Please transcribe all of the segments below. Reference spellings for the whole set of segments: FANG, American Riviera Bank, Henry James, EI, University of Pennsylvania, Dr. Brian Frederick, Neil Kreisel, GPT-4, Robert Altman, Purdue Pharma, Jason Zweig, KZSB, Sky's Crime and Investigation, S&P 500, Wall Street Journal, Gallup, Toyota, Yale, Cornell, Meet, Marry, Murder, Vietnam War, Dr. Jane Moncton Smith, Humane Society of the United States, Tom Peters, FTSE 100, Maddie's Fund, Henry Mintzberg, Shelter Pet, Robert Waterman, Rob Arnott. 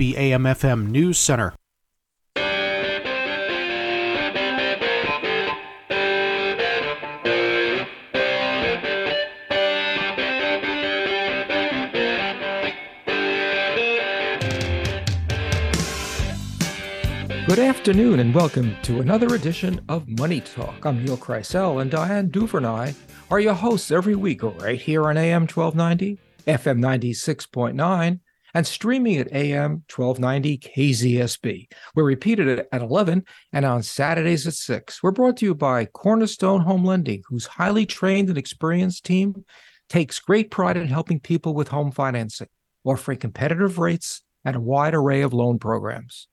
AM/FM News Center. Good afternoon and welcome to another edition of Money Talk. I'm Neil Kreisel and Diane Duvernay are your hosts every week right here on AM 1290, FM 96.9, and streaming at AM 1290 KZSB. We're repeated at 11 and on Saturdays at 6. We're brought to you by Cornerstone Home Lending, whose highly trained and experienced team takes great pride in helping people with home financing, offering competitive rates and a wide array of loan programs.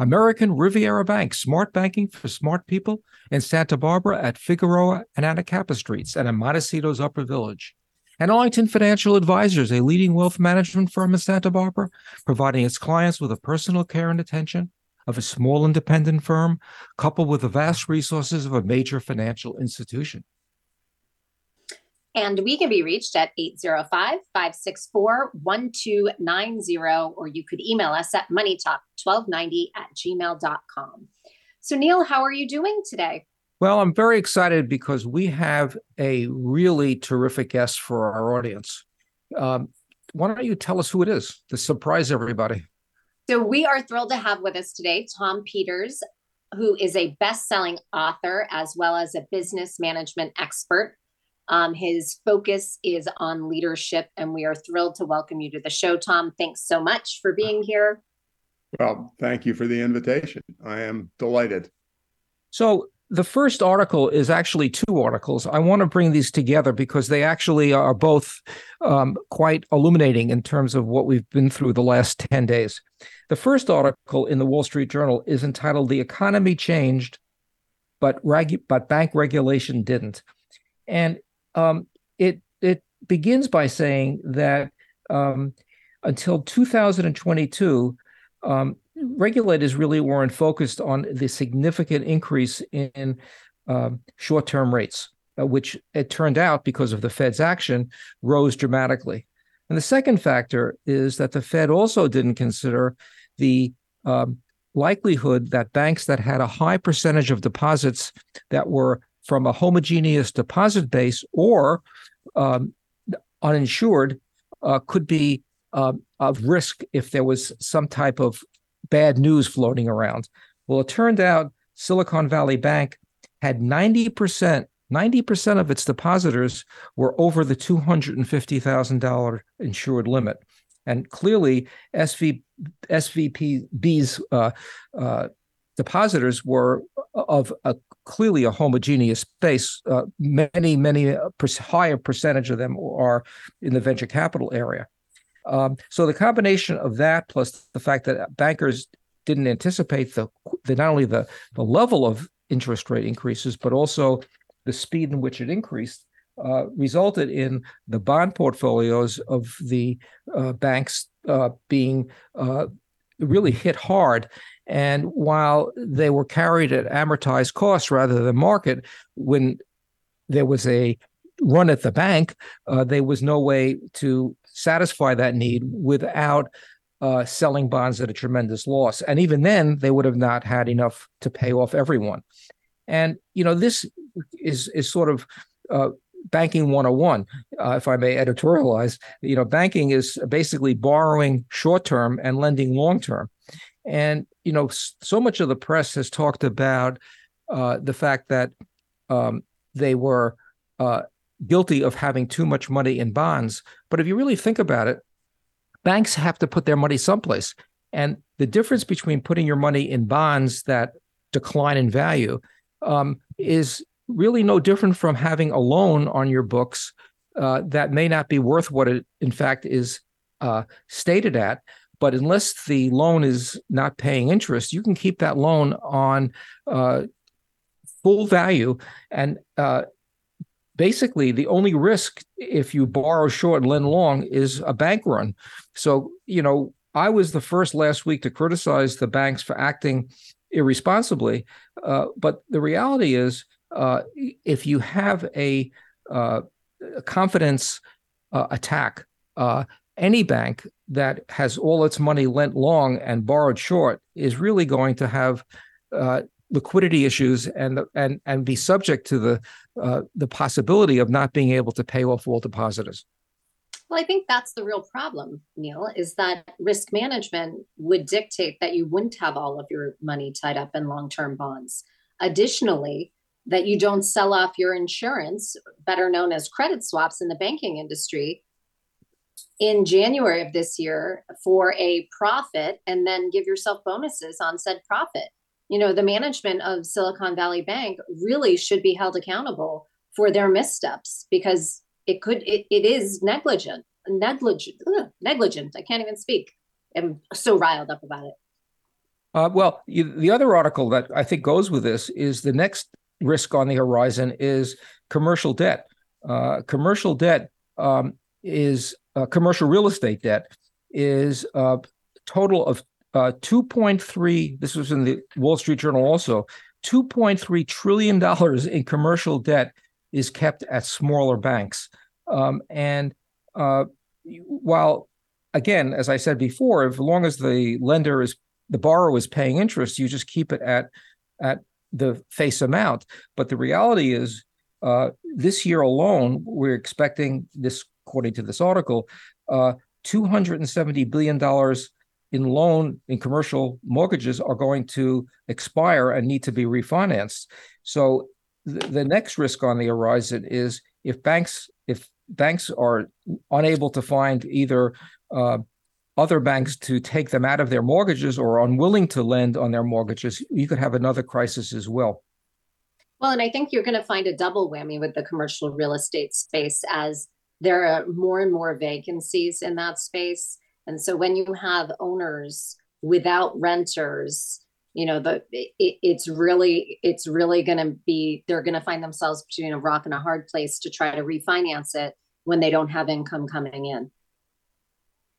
American Riviera Bank, smart banking for smart people in Santa Barbara at Figueroa and Anacapa Streets and in Montecito's Upper Village. And Arlington Financial Advisors, a leading wealth management firm in Santa Barbara, providing its clients with the personal care and attention of a small independent firm, coupled with the vast resources of a major financial institution. And we can be reached at 805-564-1290, or you could email us at moneytalk1290@gmail.com. So, Neil, how are you doing today? Well, I'm very excited because we have a really terrific guest for our audience. Why don't you tell us who it is to surprise everybody? So we are thrilled to have with us today Tom Peters, who is a best-selling author as well as a business management expert. His focus is on leadership, and we are thrilled to welcome you to the show, Tom. Thanks so much for being here. Well, thank you for the invitation. I am delighted. So the first article is actually two articles. I want to bring these together because they actually are both quite illuminating in terms of what we've been through the last 10 days. The first article in the Wall Street Journal is entitled, "The Economy Changed, but Bank Regulation Didn't." And it begins by saying that until 2022, regulators really weren't focused on the significant increase in short-term rates, which it turned out, because of the Fed's action, rose dramatically. And the second factor is that the Fed also didn't consider the likelihood that banks that had a high percentage of deposits that were from a homogeneous deposit base or uninsured could be of risk if there was some type of bad news floating around. Well, it turned out Silicon Valley Bank had 90% of its depositors were over the $250,000 insured limit. And clearly, SVB's depositors were of a homogeneous space. Higher percentage of them are in the venture capital area. So the combination of that plus the fact that bankers didn't anticipate not only the level of interest rate increases, but also the speed in which it increased, resulted in the bond portfolios of the banks being really hit hard. And while they were carried at amortized costs rather than market, when there was a run at the bank, there was no way to satisfy that need without selling bonds at a tremendous loss. And even then, they would have not had enough to pay off everyone. And, you know, this is sort of banking 101, if I may editorialize. You know, banking is basically borrowing short-term and lending long-term. And, you know, so much of the press has talked about the fact that they were guilty of having too much money in bonds. But if you really think about it, banks have to put their money someplace. And the difference between putting your money in bonds that decline in value is really no different from having a loan on your books that may not be worth what it, in fact, is stated at. But unless the loan is not paying interest, you can keep that loan on full value. And basically, the only risk if you borrow short and lend long is a bank run. So, you know, I was the first last week to criticize the banks for acting irresponsibly. But the reality is, if you have a confidence attack, any bank that has all its money lent long and borrowed short is really going to have liquidity issues and be subject to the possibility of not being able to pay off all depositors. Well, I think that's the real problem, Neil, is that risk management would dictate that you wouldn't have all of your money tied up in long-term bonds. Additionally, that you don't sell off your insurance, better known as credit swaps in the banking industry, in January of this year for a profit and then give yourself bonuses on said profit. You know, the management of Silicon Valley Bank really should be held accountable for their missteps because it is negligent. I can't even speak. I'm so riled up about it. The other article that I think goes with this is the next risk on the horizon is commercial debt. Commercial real estate debt is a total of 2.3. This was in the Wall Street Journal also. $2.3 trillion in commercial debt is kept at smaller banks. While, again, as I said before, as long as the borrower is paying interest, you just keep it at the face amount. But the reality is this year alone, we're expecting this, according to this article, $270 billion in commercial mortgages are going to expire and need to be refinanced. So the next risk on the horizon is if banks are unable to find either other banks to take them out of their mortgages or unwilling to lend on their mortgages, you could have another crisis as well. Well, and I think you're going to find a double whammy with the commercial real estate space as there are more and more vacancies in that space. And so when you have owners without renters, you know, it's really going to be, they're going to find themselves between a rock and a hard place to try to refinance it when they don't have income coming in.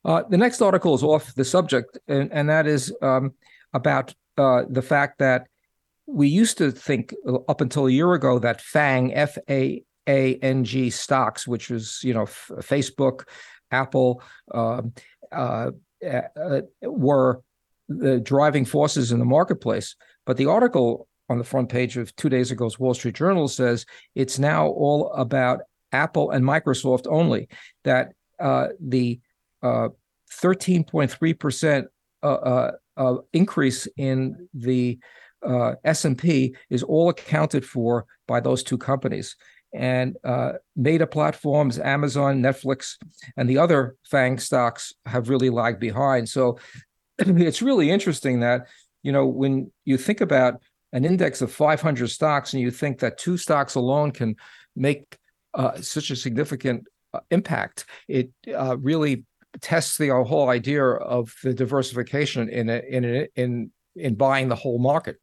The next article is off the subject, and that is about the fact that we used to think up until a year ago that FANG, F-A-A-N-G stocks, which was, you know, Facebook, Apple, were the driving forces in the marketplace. But the article on the front page of 2 days ago's Wall Street Journal says it's now all about Apple and Microsoft only, that the 13.3% increase in the S&P is all accounted for by those two companies. And Meta Platforms, Amazon, Netflix, and the other FANG stocks have really lagged behind. So it's really interesting that, you know, when you think about an index of 500 stocks and you think that two stocks alone can make such a significant impact, it really tests the whole idea of the diversification in buying the whole market.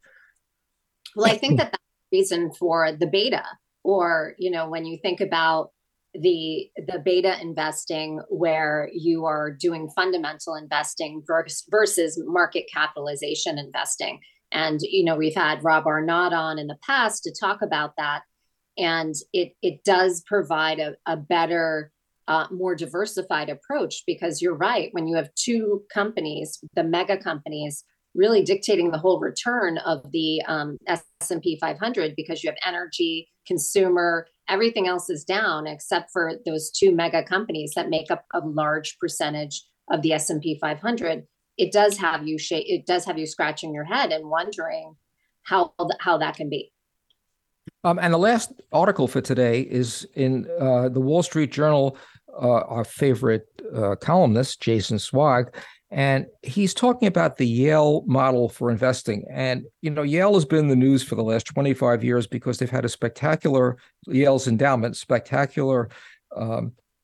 Well, I think that's the reason for the beta, or, you know, when you think about the beta investing where you are doing fundamental investing versus market capitalization investing. And, you know, we've had Rob Arnott on in the past to talk about that. And it does provide a better, more diversified approach, because you're right, when you have two companies, the mega companies, really dictating the whole return of the S&P 500, because you have energy, consumer, everything else is down except for those two mega companies that make up a large percentage of the S&P 500. It does have you scratching your head and wondering how that can be. And the last article for today is in the Wall Street Journal, our favorite columnist, Jason Zweig, and he's talking about the Yale model for investing. And, you know, Yale has been in the news for the last 25 years because they've had a Yale's endowment, spectacular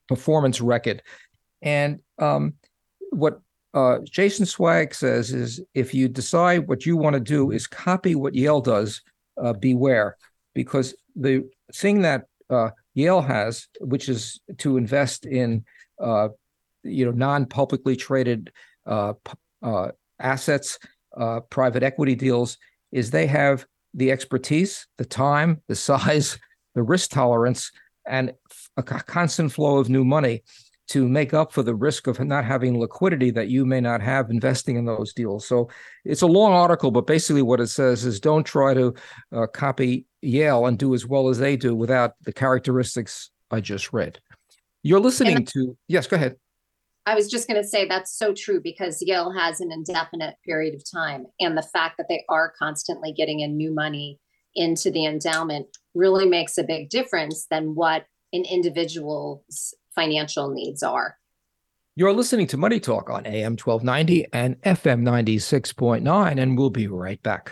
performance record. And what Jason Zweig says is, if you decide what you want to do is copy what Yale does, beware. Because the thing that Yale has, which is to invest in, non-publicly traded assets, private equity deals, is they have the expertise, the time, the size, the risk tolerance, and a constant flow of new money to make up for the risk of not having liquidity that you may not have investing in those deals. So it's a long article, but basically what it says is don't try to copy Yale and do as well as they do without the characteristics I just read. You're listening to... Yes, go ahead. I was just going to say that's so true because Yale has an indefinite period of time. And the fact that they are constantly getting in new money into the endowment really makes a big difference than what an individual's financial needs are. You're listening to Money Talk on AM 1290 and FM 96.9, and we'll be right back.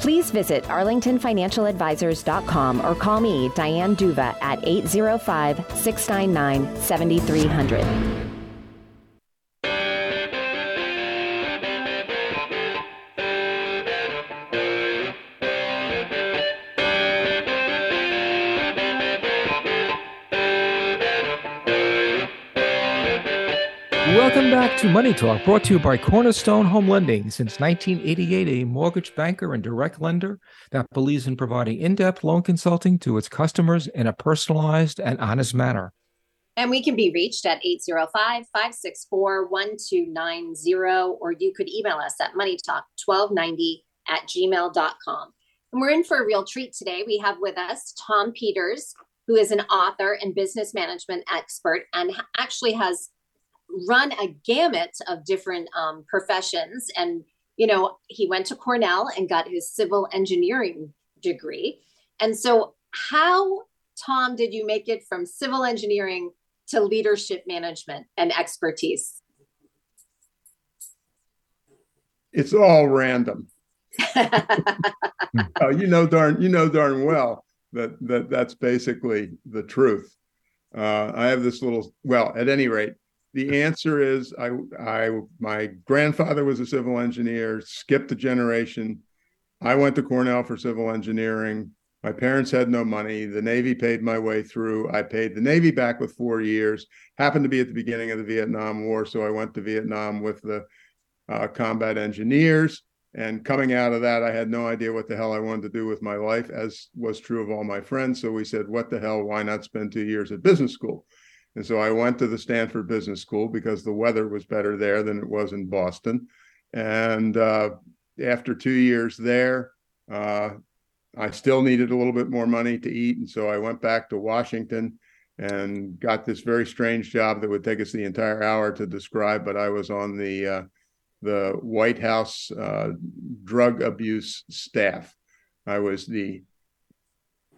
Please visit arlingtonfinancialadvisors.com or call me, Diane Duva, at 805-699-7300. Welcome back to Money Talk, brought to you by Cornerstone Home Lending. Since 1988, a mortgage banker and direct lender that believes in providing in-depth loan consulting to its customers in a personalized and honest manner. And we can be reached at 805-564-1290, or you could email us at moneytalk1290@gmail.com. And we're in for a real treat today. We have with us Tom Peters, who is an author and business management expert and actually has run a gamut of different professions. And, you know, he went to Cornell and got his civil engineering degree. And so how, Tom, did you make it from civil engineering to leadership management and expertise? It's all random. You know darn well that's basically the truth. I have this little, well, at any rate, the answer is my grandfather was a civil engineer, skipped a generation. I went to Cornell for civil engineering. My parents had no money. The Navy paid my way through. I paid the Navy back with 4 years. Happened to be at the beginning of the Vietnam War, so I went to Vietnam with the combat engineers. And coming out of that, I had no idea what the hell I wanted to do with my life, as was true of all my friends. So we said, what the hell, why not spend 2 years at business school? And so I went to the Stanford Business School because the weather was better there than it was in Boston. And after 2 years there, I still needed a little bit more money to eat. And so I went back to Washington and got this very strange job that would take us the entire hour to describe. But I was on the White House drug abuse staff. I was the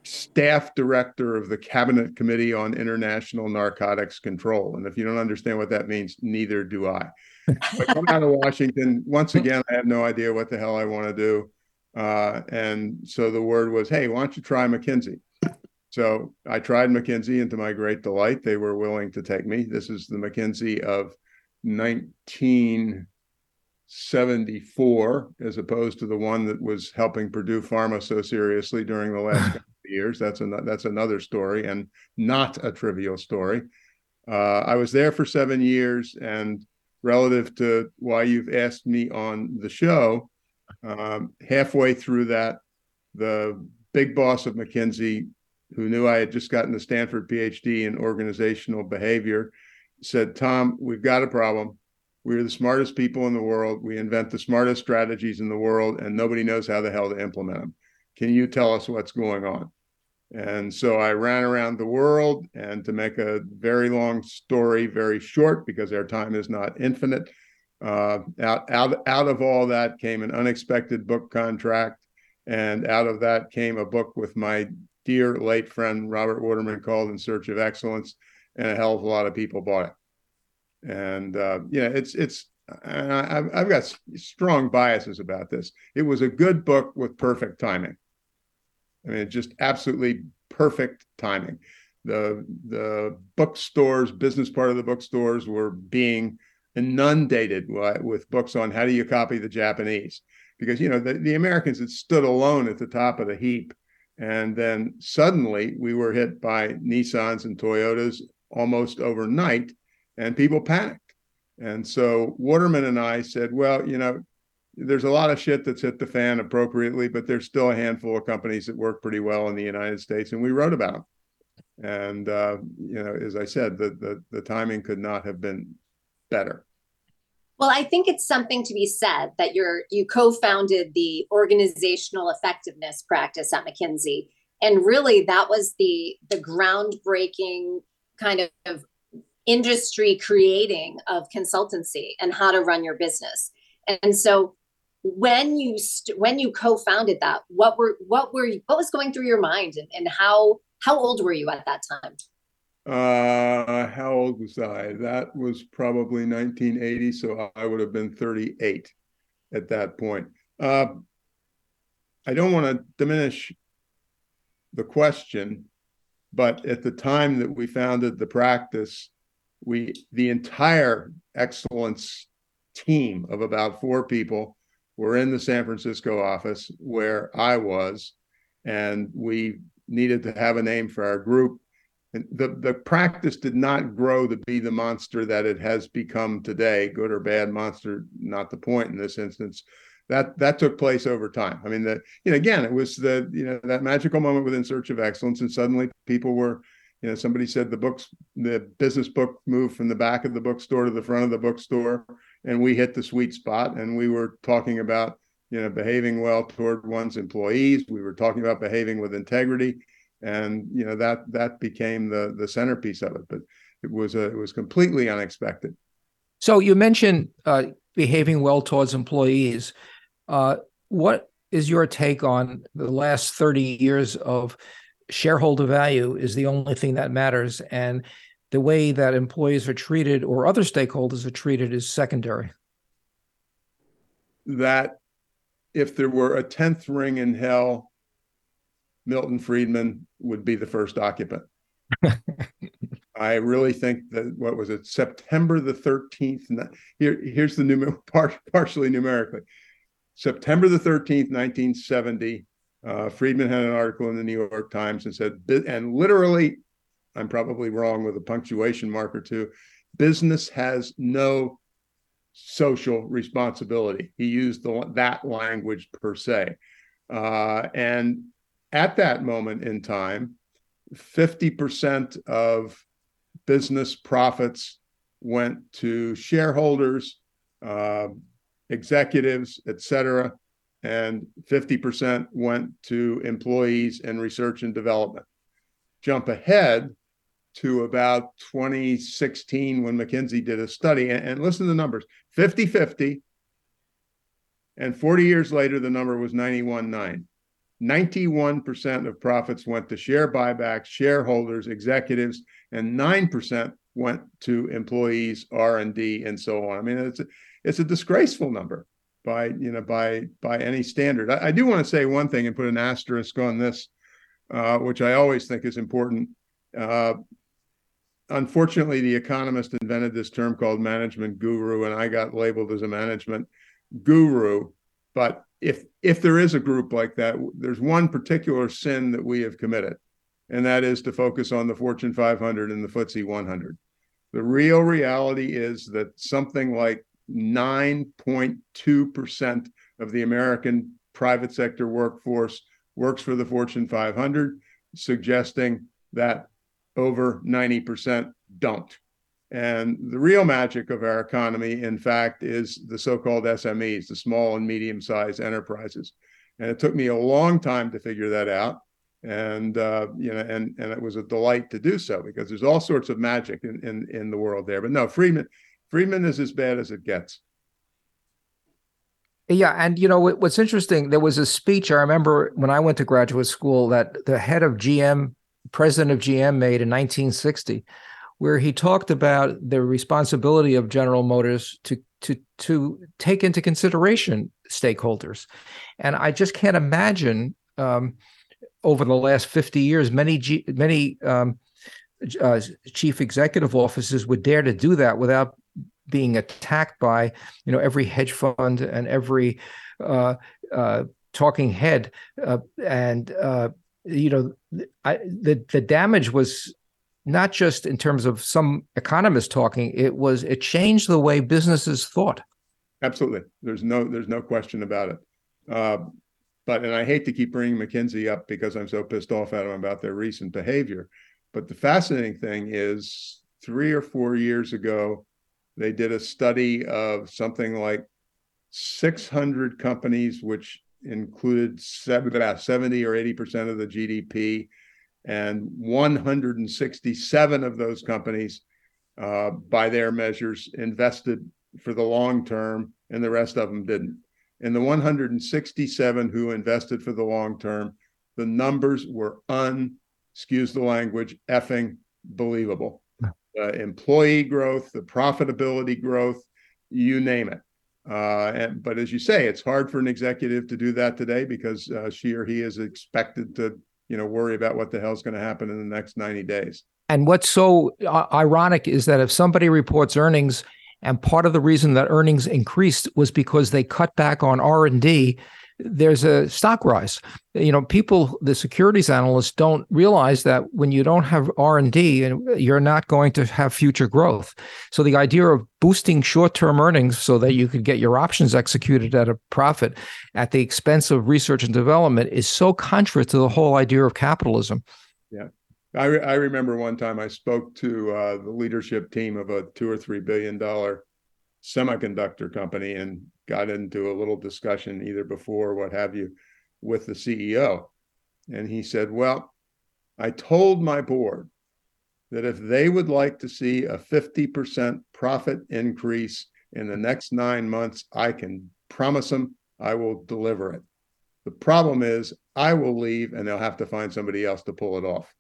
staff director of the Cabinet Committee on International Narcotics Control. And if you don't understand what that means, neither do I. But come out of Washington, once again, I have no idea what the hell I want to do. And so the word was, hey, why don't you try McKinsey? So I tried McKinsey, and to my great delight, they were willing to take me. This is the McKinsey of 1974, as opposed to the one that was helping Purdue Pharma so seriously during the last couple of years. That's another story, and not a trivial story. I was there for 7 years, and relative to why you've asked me on the show, halfway through that, the big boss of McKinsey, who knew I had just gotten the Stanford PhD in organizational behavior, said, Tom, we've got a problem. We're the smartest people in the world. We invent the smartest strategies in the world, and nobody knows how the hell to implement them. Can you tell us what's going on? And so I ran around the world, and to make a very long story very short, because our time is not infinite, out of all that came an unexpected book contract, and out of that came a book with my dear late friend Robert Waterman called In Search of Excellence, and a hell of a lot of people bought it. And I've got strong biases about this. It was a good book with perfect timing. I mean, just absolutely perfect timing. The bookstores, business part of the bookstores, were being inundated with books on how do you copy the Japanese, because the Americans had stood alone at the top of the heap, and then suddenly we were hit by Nissans and Toyotas almost overnight. And people panicked. And so Waterman and I said, well, there's a lot of shit that's hit the fan appropriately, but there's still a handful of companies that work pretty well in the United States. And we wrote about them. And, as I said, the timing could not have been better. Well, I think it's something to be said that you co-founded the organizational effectiveness practice at McKinsey. And really, that was the groundbreaking kind of industry creating of consultancy and how to run your business. And so when you co-founded that, what was going through your mind, and how old were you at that time? How old was I? That was probably 1980. So I would have been 38 at that point. I don't want to diminish the question, but at the time that we founded the practice, the entire excellence team of about 4 people were in the San Francisco office where I was, and we needed to have a name for our group. And the practice did not grow to be the monster that it has become today, good or bad monster, not the point in this instance. That took place over time. I mean, again, it was that magical moment with In Search of Excellence, and suddenly people were, somebody said the business book moved from the back of the bookstore to the front of the bookstore, and we hit the sweet spot, and we were talking about, behaving well toward one's employees. We were talking about behaving with integrity, and that became the centerpiece of it. But it was completely unexpected. So you mentioned behaving well towards employees. What is your take on the last 30 years of shareholder value is the only thing that matters, and the way that employees are treated or other stakeholders are treated is secondary? That if there were a 10th ring in hell, Milton Friedman would be the first occupant. I really think that, what was it, September the 13th, here's the partially numerically, September the 13th, 1970, Friedman had an article in the New York Times and said, and literally, I'm probably wrong with a punctuation mark or two, business has no social responsibility. He used that language per se. And at that moment in time, 50% of business profits went to shareholders, executives, et cetera, and 50% went to employees and research and development. Jump ahead to about 2016 when McKinsey did a study, and listen to the numbers, 50-50, and 40 years later, the number was 91-9. 91% of profits went to share buybacks, shareholders, executives, and 9% went to employees, R&D, and so on. I mean, it's a disgraceful number by any standard. I do want to say one thing and put an asterisk on this, which I always think is important. Unfortunately, The Economist invented this term called management guru, and I got labeled as a management guru. But if there is a group like that, there's one particular sin that we have committed, and that is to focus on the Fortune 500 and the FTSE 100. The real reality is that something like 9.2% of the American private sector workforce works for the Fortune 500, suggesting that over 90% don't. And the real magic of our economy, in fact, is the so-called SMEs, the small and medium-sized enterprises. And it took me a long time to figure that out. And and it was a delight to do so, because there's all sorts of magic in the world there. But no, Friedman is as bad as it gets. Yeah. And, you know, what's interesting, there was a speech I remember when I went to graduate school that the head of GM, president of GM, made in 1960, where he talked about the responsibility of General Motors to take into consideration stakeholders. And I just can't imagine over the last 50 years, many chief executive officers would dare to do that without being attacked by, you know, every hedge fund and every talking head, the damage was not just in terms of some economists talking; it changed the way businesses thought. Absolutely, there's no question about it. But I hate to keep bringing McKinsey up because I'm so pissed off at them about their recent behavior. But the fascinating thing is, 3 or 4 years ago, they did a study of something like 600 companies, which included about 70 or 80% of the GDP, and 167 of those companies, by their measures, invested for the long term, and the rest of them didn't. And the 167 who invested for the long term, the numbers were excuse the language, effing believable. Employee growth, the profitability growth, you name it. But as you say, it's hard for an executive to do that today because she or he is expected to, worry about what the hell's going to happen in the next 90 days. And what's so ironic is that if somebody reports earnings, and part of the reason that earnings increased was because they cut back on R&D, there's a stock rise. The securities analysts don't realize that when you don't have R&D, and you're not going to have future growth. So the idea of boosting short-term earnings so that you could get your options executed at a profit at the expense of research and development is so contrary to the whole idea of capitalism. Yeah. I remember one time I spoke to the leadership team of a $2 or $3 billion semiconductor company and got into a little discussion either before or what have you with the CEO. And he said, well, I told my board that if they would like to see a 50% profit increase in the next 9 months, I can promise them I will deliver it. The problem is I will leave and they'll have to find somebody else to pull it off.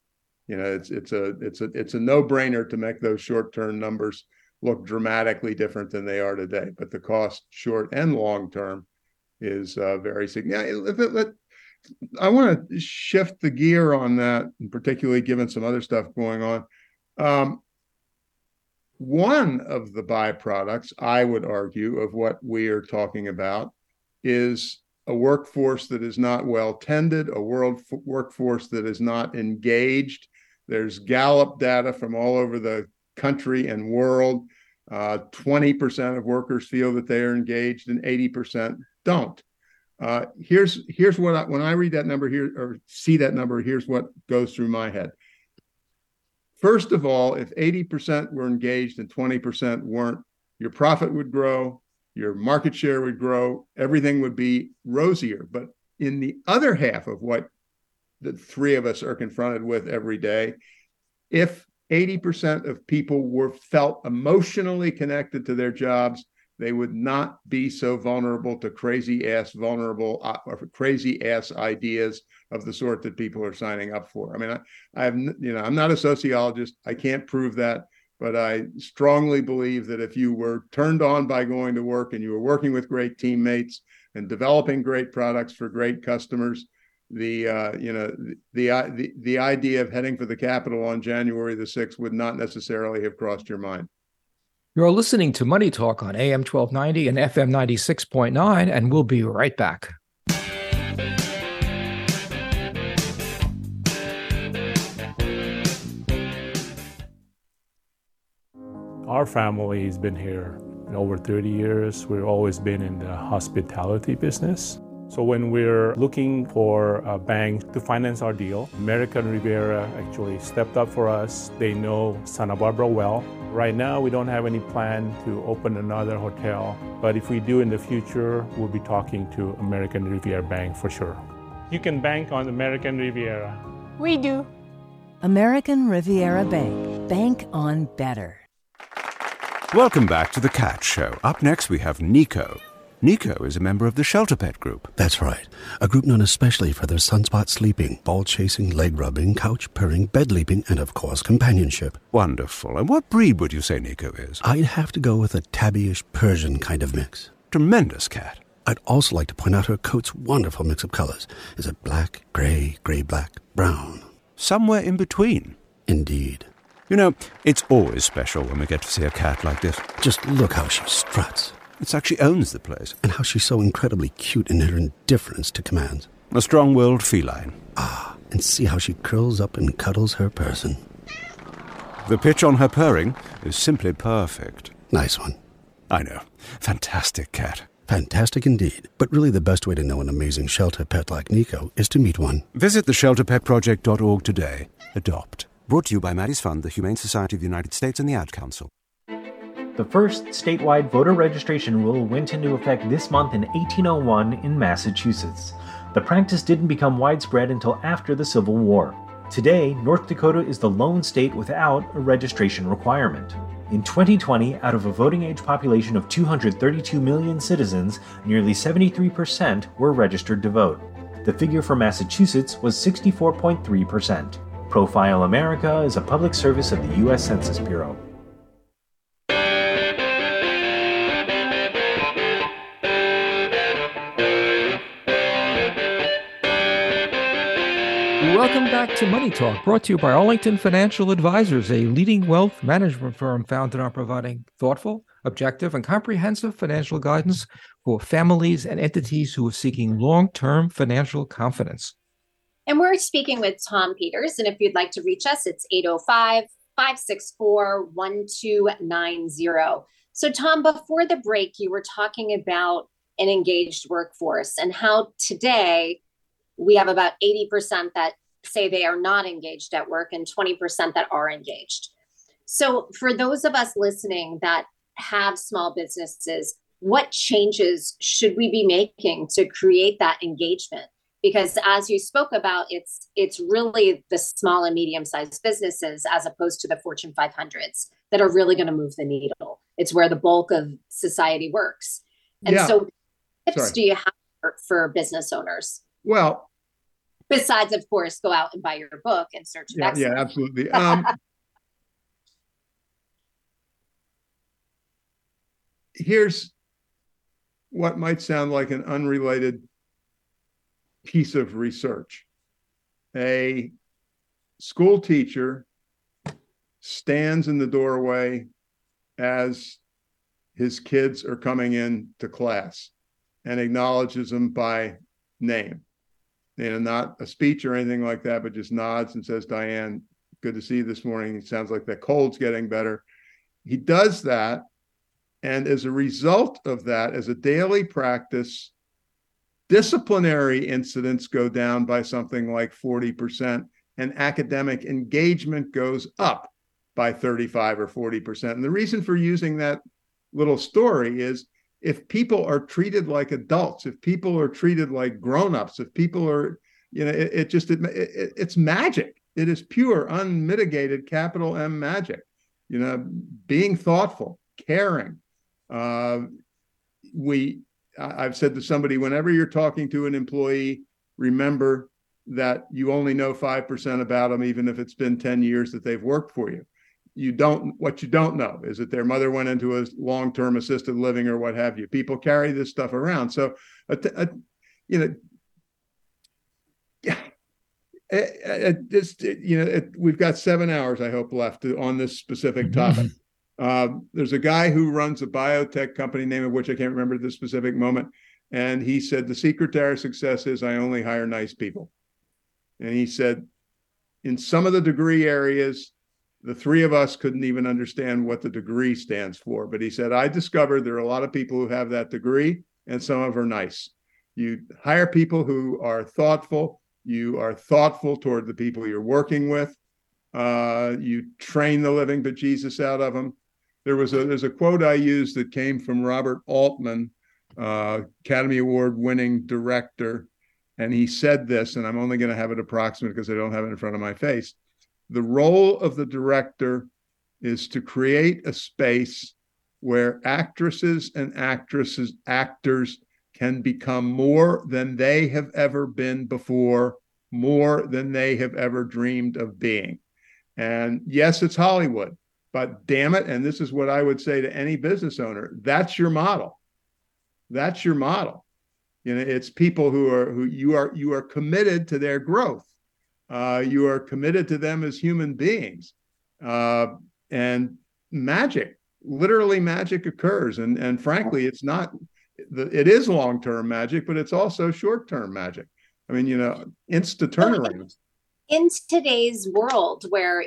It's a no-brainer to make those short-term numbers look dramatically different than they are today, but the cost, short and long-term, is very significant. I want to shift the gear on that, and particularly given some other stuff going on. One of the byproducts, I would argue, of what we are talking about is a workforce that is not well-tended, workforce that is not engaged. There's Gallup data from all over the country and world. 20% of workers feel that they are engaged and 80% don't. Here's what when I read that number here or see that number, here's what goes through my head. First of all, if 80% were engaged and 20% weren't, your profit would grow, your market share would grow, everything would be rosier. But in the other half of what the three of us are confronted with every day, if 80% of people felt emotionally connected to their jobs, they would not be so vulnerable to crazy ass ideas of the sort that people are signing up for. I mean, I'm not a sociologist. I can't prove that, but I strongly believe that if you were turned on by going to work and you were working with great teammates and developing great products for great customers, the idea of heading for the Capitol on January the 6th would not necessarily have crossed your mind. You're listening to Money Talk on AM 1290 and FM 96.9, and we'll be right back. Our family has been here over 30 years. We've always been in the hospitality business. So when we're looking for a bank to finance our deal, American Riviera actually stepped up for us. They know Santa Barbara well. Right now, we don't have any plan to open another hotel, but if we do in the future, we'll be talking to American Riviera Bank for sure. You can bank on American Riviera. We do. American Riviera Bank. Bank on better. Welcome back to The Cat Show. Up next, we have Nico. Nico is a member of the Shelter Pet group. That's right. A group known especially for their sunspot sleeping, ball chasing, leg rubbing, couch purring, bed leaping, and of course companionship. Wonderful. And what breed would you say Nico is? I'd have to go with a tabbyish Persian kind of mix. Tremendous cat. I'd also like to point out her coat's wonderful mix of colors. Is it black, gray, gray-black, brown? Somewhere in between. Indeed. You know, it's always special when we get to see a cat like this. Just look how she struts. It's like she owns the place. And how she's so incredibly cute in her indifference to commands. A strong-willed feline. Ah, and see how she curls up and cuddles her person. The pitch on her purring is simply perfect. Nice one. I know. Fantastic cat. Fantastic indeed. But really the best way to know an amazing shelter pet like Nico is to meet one. Visit theshelterpetproject.org today. Adopt. Brought to you by Maddie's Fund, the Humane Society of the United States, and the Ad Council. The first statewide voter registration rule went into effect this month in 1801 in Massachusetts. The practice didn't become widespread until after the Civil War. Today, North Dakota is the lone state without a registration requirement. In 2020, out of a voting age population of 232 million citizens, nearly 73% were registered to vote. The figure for Massachusetts was 64.3%. Profile America is a public service of the U.S. Census Bureau. Welcome back to Money Talk, brought to you by Arlington Financial Advisors, a leading wealth management firm founded on providing thoughtful, objective, and comprehensive financial guidance for families and entities who are seeking long-term financial confidence. And we're speaking with Tom Peters, and if you'd like to reach us, it's 805-564-1290. So, Tom, before the break, you were talking about an engaged workforce and how today we have about 80% that say they are not engaged at work and 20% that are engaged. So for those of us listening that have small businesses, what changes should we be making to create that engagement? Because as you spoke about, it's really the small and medium-sized businesses as opposed to the Fortune 500s that are really going to move the needle. It's where the bulk of society works. And yeah. So what tips do you have for business owners? Well, besides, of course, go out and buy your book In Search of Excellence. Yeah, absolutely. Here's what might sound like an unrelated piece of research. A school teacher stands in the doorway as his kids are coming in to class and acknowledges them by name. You know, not a speech or anything like that, but just nods and says, Diane, good to see you this morning. It sounds like the cold's getting better. He does that. And as a result of that, as a daily practice, disciplinary incidents go down by something like 40%, and academic engagement goes up by 35 or 40%. And the reason for using that little story is if people are treated like adults, if people are treated like grownups, if people are, you know, it's magic. It is pure, unmitigated capital M magic. You know, being thoughtful, caring, I've said to somebody, whenever you're talking to an employee, remember that you only know 5% about them, even if it's been 10 years that they've worked for you. What you don't know is that their mother went into a long-term assisted living or what have you. People carry this stuff around. So, we've got 7 hours, I hope, left on this specific topic. There's a guy who runs a biotech company, name of which I can't remember at this specific moment. And he said, the secret to our success is I only hire nice people. And he said, in some of the degree areas, the three of us couldn't even understand what the degree stands for. But he said, I discovered there are a lot of people who have that degree and some of them are nice. You hire people who are thoughtful. You are thoughtful toward the people you're working with. You train the living bejesus out of them. There's a quote I used that came from Robert Altman, Academy Award winning director. And he said this, and I'm only going to have it approximate because I don't have it in front of my face. The role of the director is to create a space where actors can become more than they have ever been before, more than they have ever dreamed of being. And yes, it's Hollywood, but damn it, and this is what I would say to any business owner, that's your model. That's your model. You know, it's people who you are committed to their growth. You are committed to them as human beings. And magic, literally magic occurs. And frankly, it's not, it is long-term magic, but it's also short-term magic. I mean, instant turnaround. In today's world where,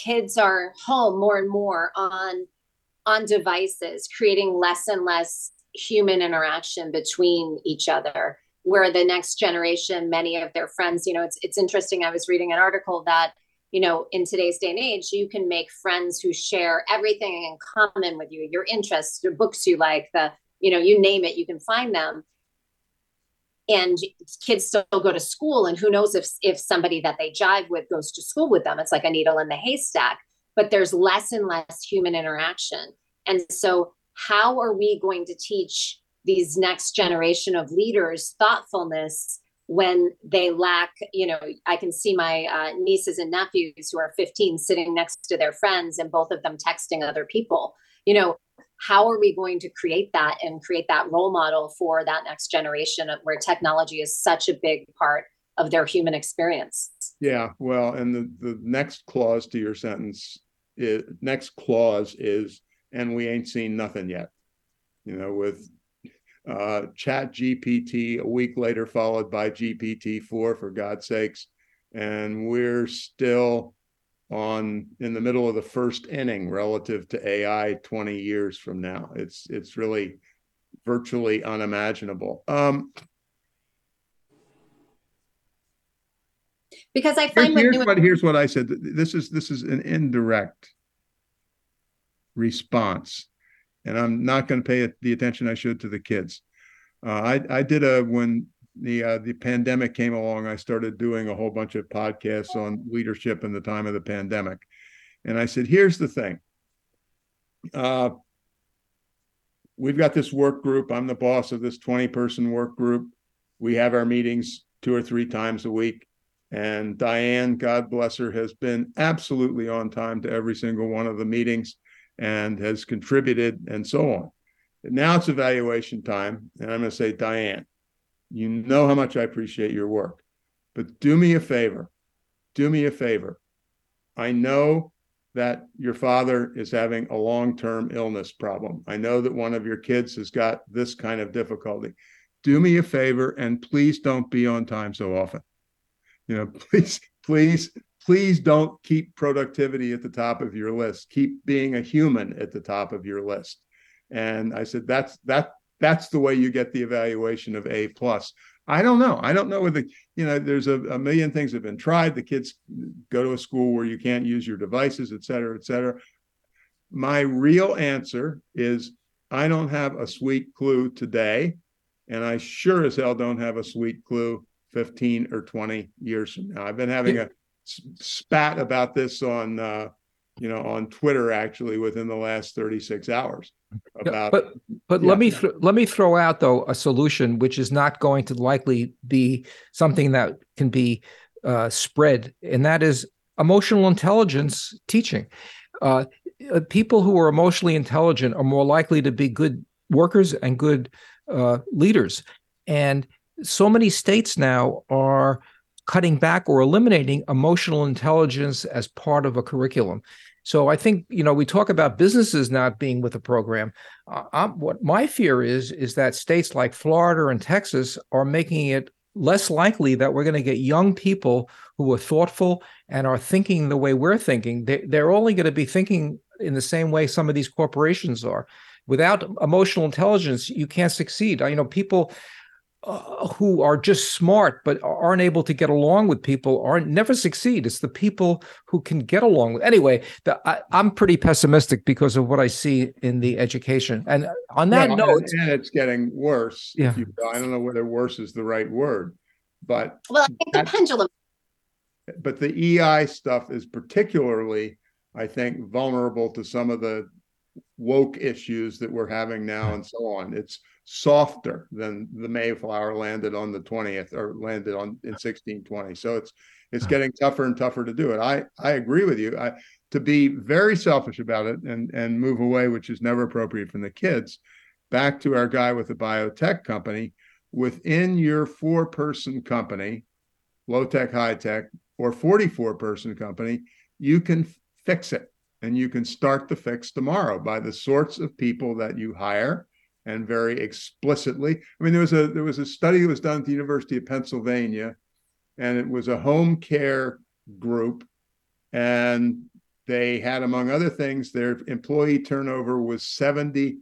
kids are home more and more on devices, creating less and less human interaction between each other, where the next generation, many of their friends, it's interesting. I was reading an article that, in today's day and age, you can make friends who share everything in common with you, your interests, your books you like, you name it, you can find them. And kids still go to school, and who knows if somebody that they jive with goes to school with them. It's like a needle in the haystack, but there's less and less human interaction. And so how are we going to teach these next generation of leaders thoughtfulness when they lack, I can see my nieces and nephews who are 15 sitting next to their friends and both of them texting other people, how are we going to create that and create that role model for that next generation where technology is such a big part of their human experience? Yeah, well, and the next clause to your sentence is, and we ain't seen nothing yet. With Chat GPT a week later, followed by GPT-4, for God's sakes. And we're still in the middle of the first inning relative to AI 20 years from now. It's really virtually unimaginable. Because I find here's what I said. This is an indirect response, and I'm not going to pay the attention I should to the kids. When the pandemic came along, I started doing a whole bunch of podcasts on leadership in the time of the pandemic. And I said, here's the thing. We've got this work group. I'm the boss of this 20-person work group. We have our meetings 2 or 3 times a week. And Diane, God bless her, has been absolutely on time to every single one of the meetings and has contributed and so on. Now it's evaluation time. And I'm going to say, Diane, you know how much I appreciate your work, but do me a favor. I know that your father is having a long-term illness problem. I know that one of your kids has got this kind of difficulty. Do me a favor and please don't be on time so often. Please don't keep productivity at the top of your list. Keep being a human at the top of your list. And I said, that's the way you get the evaluation of A+. I don't know whether, there's a million things have been tried. The kids go to a school where you can't use your devices, et cetera, et cetera. My real answer is I don't have a sweet clue today, and I sure as hell don't have a sweet clue 15 or 20 years from now. I've been having a spat about this on on Twitter actually within the last 36 hours. About let me throw out though a solution which is not going to likely be something that can be spread, and that is emotional intelligence teaching. People who are emotionally intelligent are more likely to be good workers and good leaders. And so many states now are cutting back or eliminating emotional intelligence as part of a curriculum. So I think, we talk about businesses not being with the program. What my fear is that states like Florida and Texas are making it less likely that we're going to get young people who are thoughtful and are thinking the way we're thinking. They're only going to be thinking in the same way some of these corporations are. Without emotional intelligence, you can't succeed. People who are just smart but aren't able to get along with people never succeed. It's the people who can get along with. Anyway, I'm pretty pessimistic because of what I see in the education. And on that note, and it's getting worse. Yeah. I don't know whether "worse" is the right word, but I think the pendulum. But the EI stuff is particularly, I think, vulnerable to some of the woke issues that we're having now and so on. It's softer than the Mayflower landed on the 20th or landed on in 1620. So it's getting tougher and tougher to do it. I agree with you. To be very selfish about it and move away, which is never appropriate from the kids. Back to our guy with the biotech company, within your 4-person company, low tech, high tech, or 44-person company, you can fix it. And you can start the fix tomorrow by the sorts of people that you hire and very explicitly. I mean, there was a study that was done at the University of Pennsylvania, and it was a home care group. And they had, among other things, their employee turnover was 70%.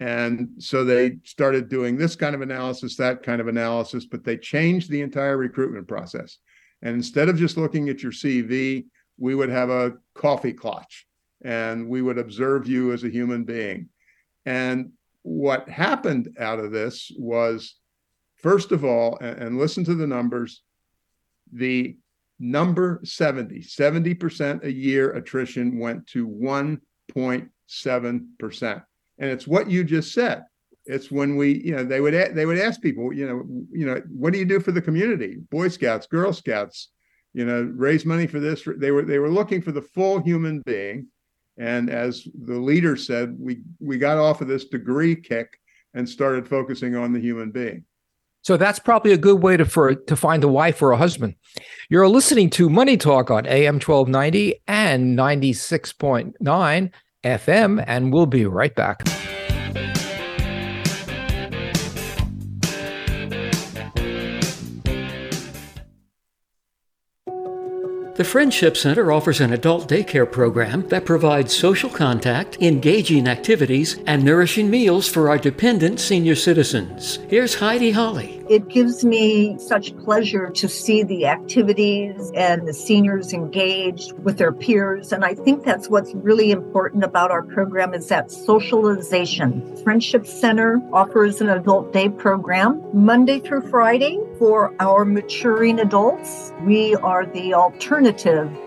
And so they started doing this kind of analysis, that kind of analysis, but they changed the entire recruitment process. And instead of just looking at your CV, we would have a coffee clutch and we would observe you as a human being. And what happened out of this was, first of all, and listen to the numbers, the number 70% a year attrition went to 1.7%. And it's what you just said. It's when we, they would ask people, what do you do for the community? Boy Scouts, Girl Scouts, raise money for this. They were looking for the full human being. And as the leader said, we got off of this degree kick and started focusing on the human being. So that's probably a good way to find a wife or a husband. You're listening to Money Talk on AM 1290 and 96.9 FM, and we'll be right back. The Friendship Center offers an adult daycare program that provides social contact, engaging activities, and nourishing meals for our dependent senior citizens. Here's Heidi Holly. It gives me such pleasure to see the activities and the seniors engaged with their peers. And I think that's what's really important about our program is that socialization. Friendship Center offers an adult day program Monday through Friday for our maturing adults. We are the alternative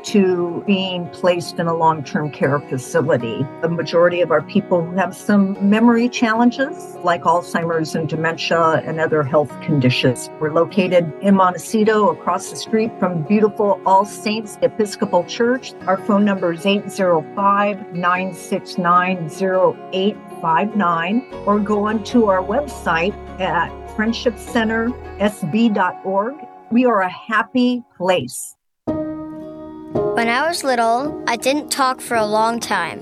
to being placed in a long-term care facility. The majority of our people who have some memory challenges like Alzheimer's and dementia and other health conditions. We're located in Montecito across the street from beautiful All Saints Episcopal Church. Our phone number is 805-969-0859 or go onto our website at friendshipcentersb.org. We are a happy place. When I was little, I didn't talk for a long time.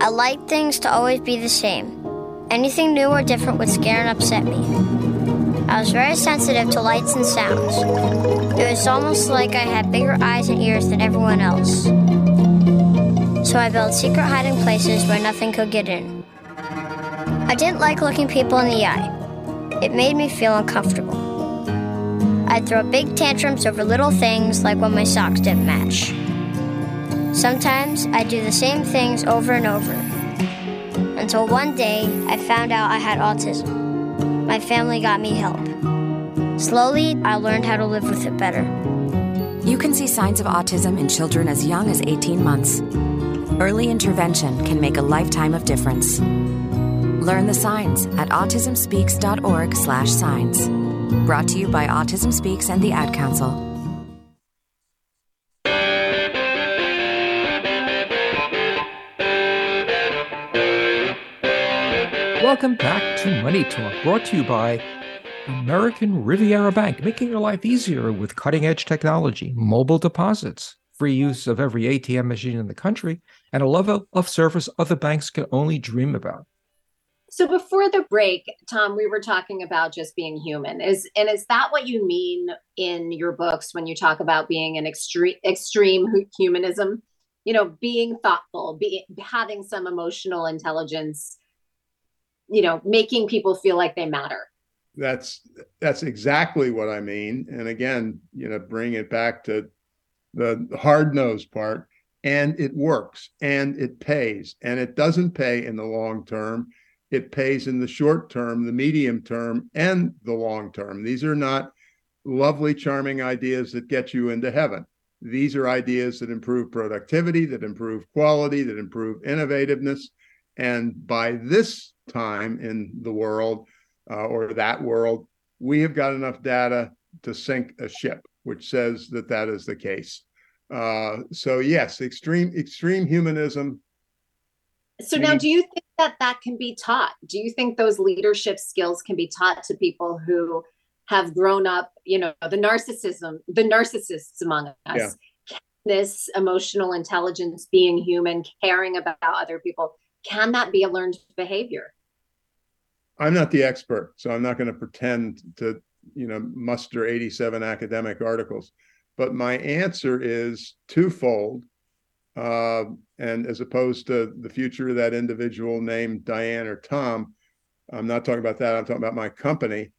I liked things to always be the same. Anything new or different would scare and upset me. I was very sensitive to lights and sounds. It was almost like I had bigger eyes and ears than everyone else. So I built secret hiding places where nothing could get in. I didn't like looking people in the eye. It made me feel uncomfortable. I'd throw big tantrums over little things, like when my socks didn't match. Sometimes I'd do the same things over and over. Until one day, I found out I had autism. My family got me help. Slowly, I learned how to live with it better. You can see signs of autism in children as young as 18 months. Early intervention can make a lifetime of difference. Learn the signs at autismspeaks.org/signs. Brought to you by Autism Speaks and the Ad Council. Welcome back to Money Talk, brought to you by American Riviera Bank, making your life easier with cutting-edge technology, mobile deposits, free use of every ATM machine in the country, and a level of service other banks can only dream about. So before the break, Tom, we were talking about just being human. Is that what you mean in your books when you talk about being an extreme humanism? You know, being thoughtful, having some emotional intelligence, you know, making people feel like they matter. That's exactly what I mean. And again, you know, bring it back to the hard-nosed part. And it works, and it pays, and it doesn't pay in the long term. It pays in the short term, the medium term, and the long term. These are not lovely, charming ideas that get you into heaven. These are ideas that improve productivity, that improve quality, that improve innovativeness. And by this time in the world, or that world, we have got enough data to sink a ship, which says that that is the case. So yes, extreme humanism. So now, do you think that can be taught? Do you think those leadership skills can be taught to people who have grown up, you know, the narcissists among us? Yeah. Can this emotional intelligence, being human, caring about other people, can that be a learned behavior? I'm not the expert, so I'm not going to pretend to, you know, muster 87 academic articles. But my answer is twofold. And as opposed to the future of that individual named Diane or Tom, I'm not talking about that. I'm talking about my company.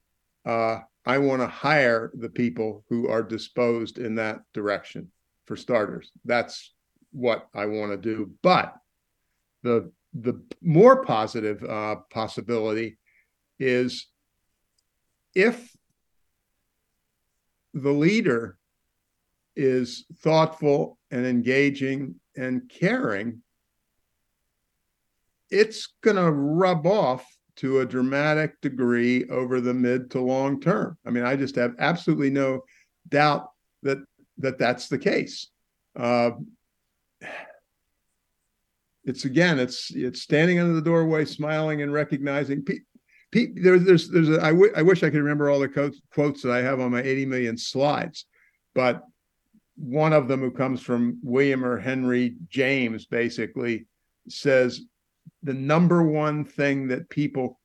I want to hire the people who are disposed in that direction, for starters. That's what I want to do. But the more positive possibility is if the leader is thoughtful and engaging and caring, it's going to rub off to a dramatic degree over the mid to long term. I mean, I just have absolutely no doubt that's the case. It's standing under the doorway, smiling and recognizing people. I wish I could remember all the quotes that I have on my 80 million slides, but one of them, who comes from William or Henry James, basically says the number one thing that people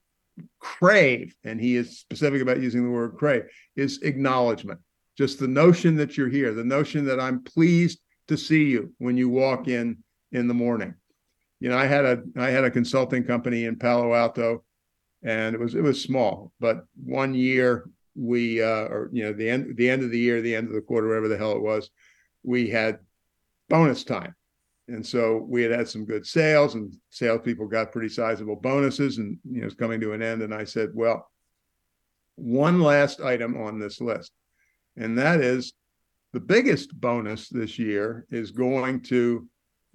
crave, and he is specific about using the word crave, is acknowledgement. Just the notion that you're here, the notion that I'm pleased to see you when you walk in the morning. You know, I had a consulting company in Palo Alto, and it was small. But one year we, the end of the quarter, whatever the hell it was, we had bonus time, and so we had some good sales, and salespeople got pretty sizable bonuses, and you know, it's coming to an end. And I said, well, one last item on this list, and that is the biggest bonus this year is going to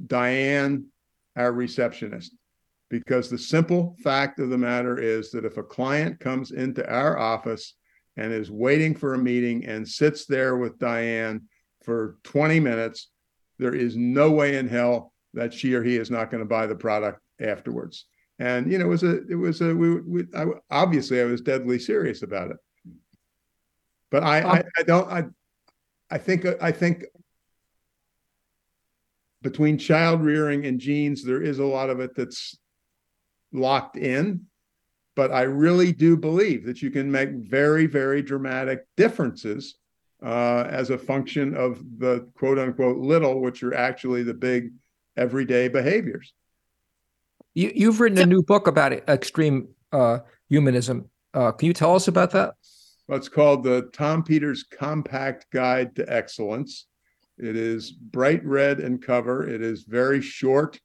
Diane, our receptionist, because the simple fact of the matter is that if a client comes into our office and is waiting for a meeting and sits there with Diane for 20 minutes, there is no way in hell that she or he is not going to buy the product afterwards. And, you know, we obviously I was deadly serious about it, but I think between child rearing and genes, there is a lot of it that's locked in. But I really do believe that you can make very, very dramatic differences as a function of the quote unquote little, which are actually the big everyday behaviors. You've written a new book about extreme humanism. Can you tell us about that? Well, it's called The Tom Peters Compact Guide to Excellence. It is bright red in cover. It is very short,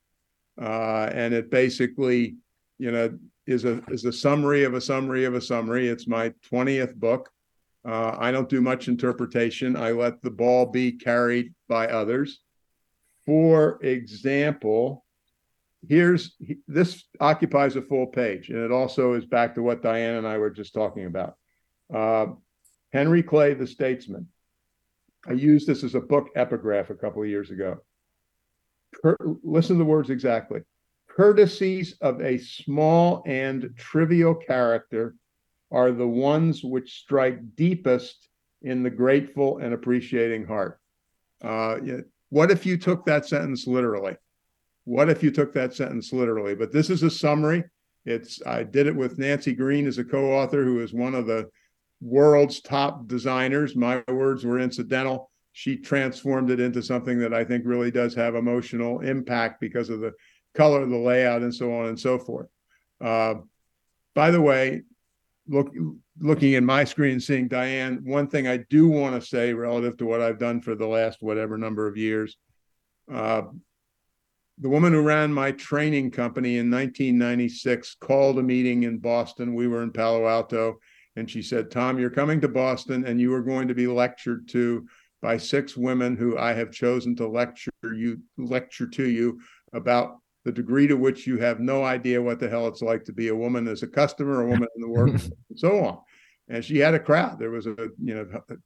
and it basically, you know, is a summary of a summary of a summary. It's my 20th book, I don't do much interpretation. I let the ball be carried by others. For example, this occupies a full page, and it also is back to what Diane and I were just talking about. Henry Clay, The Statesman. I used this as a book epigraph a couple of years ago. Listen to the words exactly. Courtesies of a small and trivial character are the ones which strike deepest in the grateful and appreciating heart. What if you took that sentence literally? But this is a summary. I did it with Nancy Green as a co-author, who is one of the world's top designers. My words were incidental. She transformed it into something that I think really does have emotional impact because of the color, the layout, and so on and so forth. By the way, looking at my screen, seeing Diane, one thing I do want to say relative to what I've done for the last whatever number of years, the woman who ran my training company in 1996 called a meeting in Boston. We were in Palo Alto, and she said, Tom, you're coming to Boston, and you are going to be lectured to by six women who I have chosen to lecture to you about the degree to which you have no idea what the hell it's like to be a woman as a customer, a woman in the work, and so on. And she had a crowd. There was a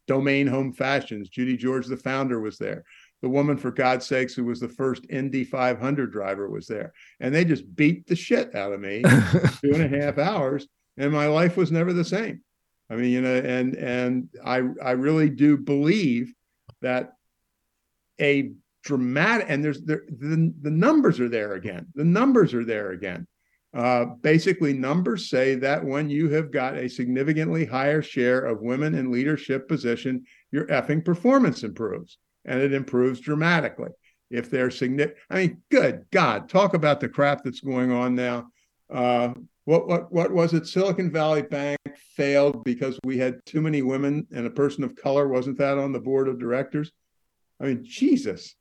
Domain Home Fashions. Judy George, the founder, was there. The woman, for God's sakes, who was the first Indy 500 driver was there. And they just beat the shit out of me for 2.5 hours. And my life was never the same. I mean, and I really do believe that a dramatic, and the numbers are there again. Basically, numbers say that when you have got a significantly higher share of women in leadership position, your effing performance improves, and it improves dramatically. If they're significant, I mean, good God, talk about the crap that's going on now. What was it? Silicon Valley Bank failed because we had too many women and a person of color. Wasn't that on the board of directors? I mean, Jesus,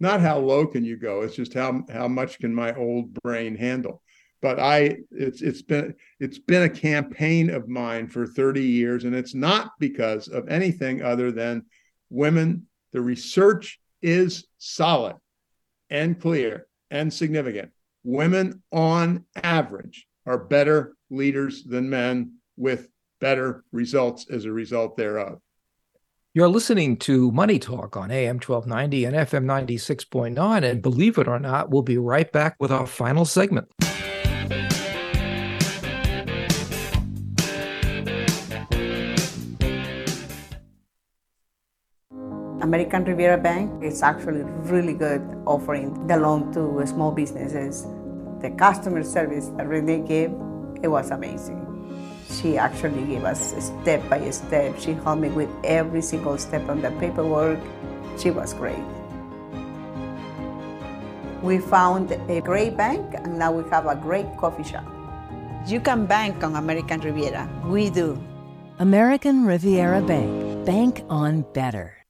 not how low can you go? It's just how much can my old brain handle? But it's been a campaign of mine for 30 years, and it's not because of anything other than women. The research is solid and clear and significant. Women, on average, are better leaders than men with better results as a result thereof. You're listening to Money Talk on AM 1290 and FM 96.9, and believe it or not, we'll be right back with our final segment. American Riviera Bank is actually really good offering the loan to small businesses. The customer service that Renee gave, it was amazing. She actually gave us step by step. She helped me with every single step on the paperwork. She was great. We found a great bank, and now we have a great coffee shop. You can bank on American Riviera. We do. American Riviera Bank. Bank on better.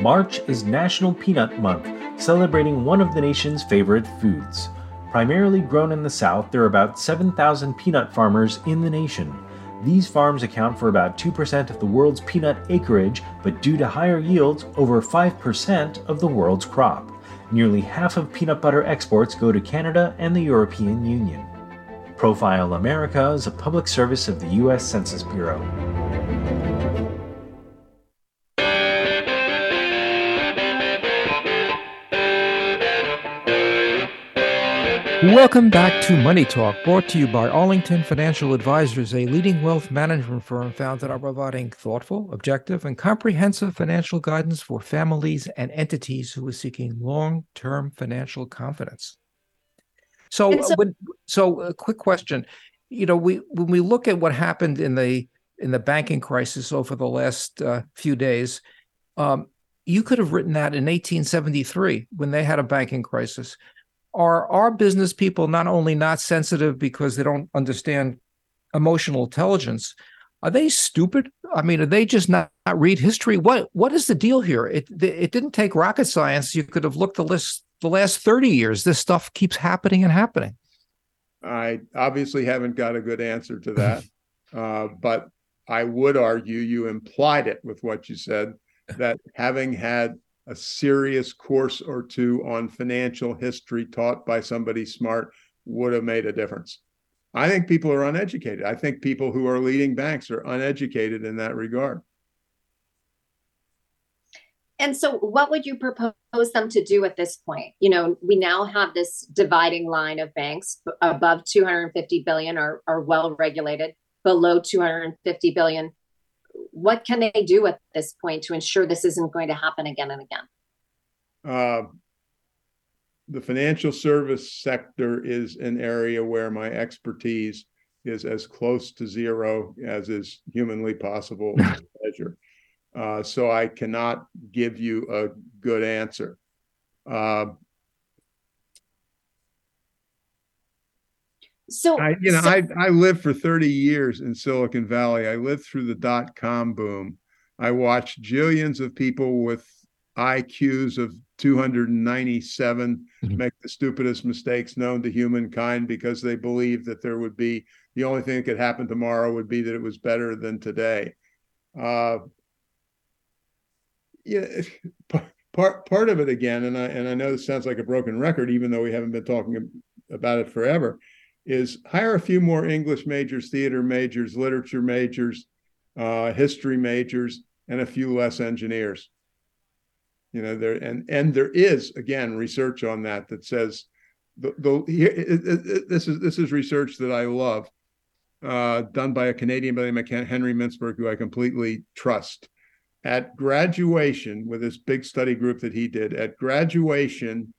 March is National Peanut Month, celebrating one of the nation's favorite foods. Primarily grown in the South, there are about 7,000 peanut farmers in the nation. These farms account for about 2% of the world's peanut acreage, but due to higher yields, over 5% of the world's crop. Nearly half of peanut butter exports go to Canada and the European Union. Profile America is a public service of the U.S. Census Bureau. Welcome back to Money Talk, brought to you by Arlington Financial Advisors, a leading wealth management firm founded on providing thoughtful, objective, and comprehensive financial guidance for families and entities who are seeking long-term financial confidence. So a quick question. You know, when we look at what happened in the banking crisis over the last few days, you could have written that in 1873 when they had a banking crisis. Are our business people not only not sensitive because they don't understand emotional intelligence, are they stupid? I mean, are they just not read history? What is the deal here? It didn't take rocket science. You could have looked the last 30 years. This stuff keeps happening and happening. I obviously haven't got a good answer to that, but I would argue you implied it with what you said, that having had a serious course or two on financial history taught by somebody smart would have made a difference. I think people are uneducated. I think people who are leading banks are uneducated in that regard. And so what would you propose them to do at this point? You know, we now have this dividing line of banks above 250 billion are well regulated, below 250 billion. What can they do at this point to ensure this isn't going to happen again and again? The financial service sector is an area where my expertise is as close to zero as is humanly possible to measure. So I cannot give you a good answer. I lived for 30 years in Silicon Valley. I lived through the dot-com boom. I watched jillions of people with IQs of 297 make the stupidest mistakes known to humankind because they believed that there would be, the only thing that could happen tomorrow would be that it was better than today. Part of it again, and I know this sounds like a broken record, even though we haven't been talking about it forever, is hire a few more English majors, theater majors, literature majors, history majors, and a few less engineers. You know, there and there is, again, research on that says this is research that I love, done by a Canadian by the name of Henry Mintzberg, who I completely trust. At graduation, with this big study group that he did, at graduation,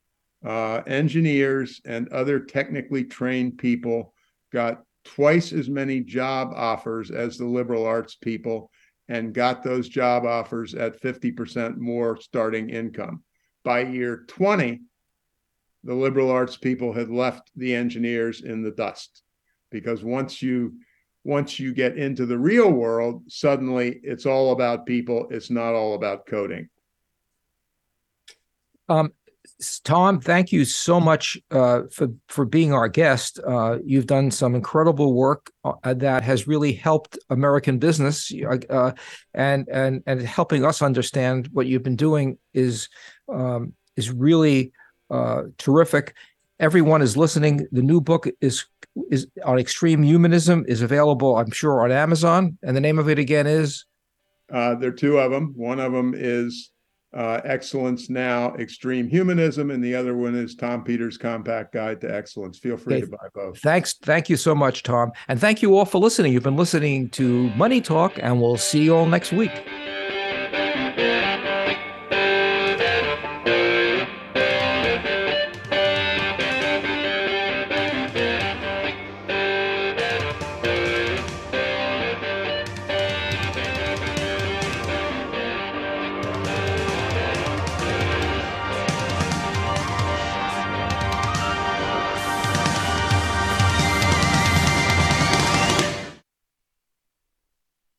engineers and other technically trained people got twice as many job offers as the liberal arts people and got those job offers at 50% more starting income. By year 20, the liberal arts people had left the engineers in the dust, because once you get into the real world, suddenly it's all about people. It's not all about coding. Tom, thank you so much for being our guest. You've done some incredible work that has really helped American business, and helping us understand what you've been doing is really terrific. Everyone is listening. The new book is on extreme humanism, is available, I'm sure, on Amazon. And the name of it again is? There are two of them. One of them is Excellence Now, Extreme Humanism, and the other one is Tom Peters' Compact Guide to Excellence. Feel free to buy both. Thanks. Thank you so much, Tom. And thank you all for listening. You've been listening to Money Talk, and we'll see you all next week.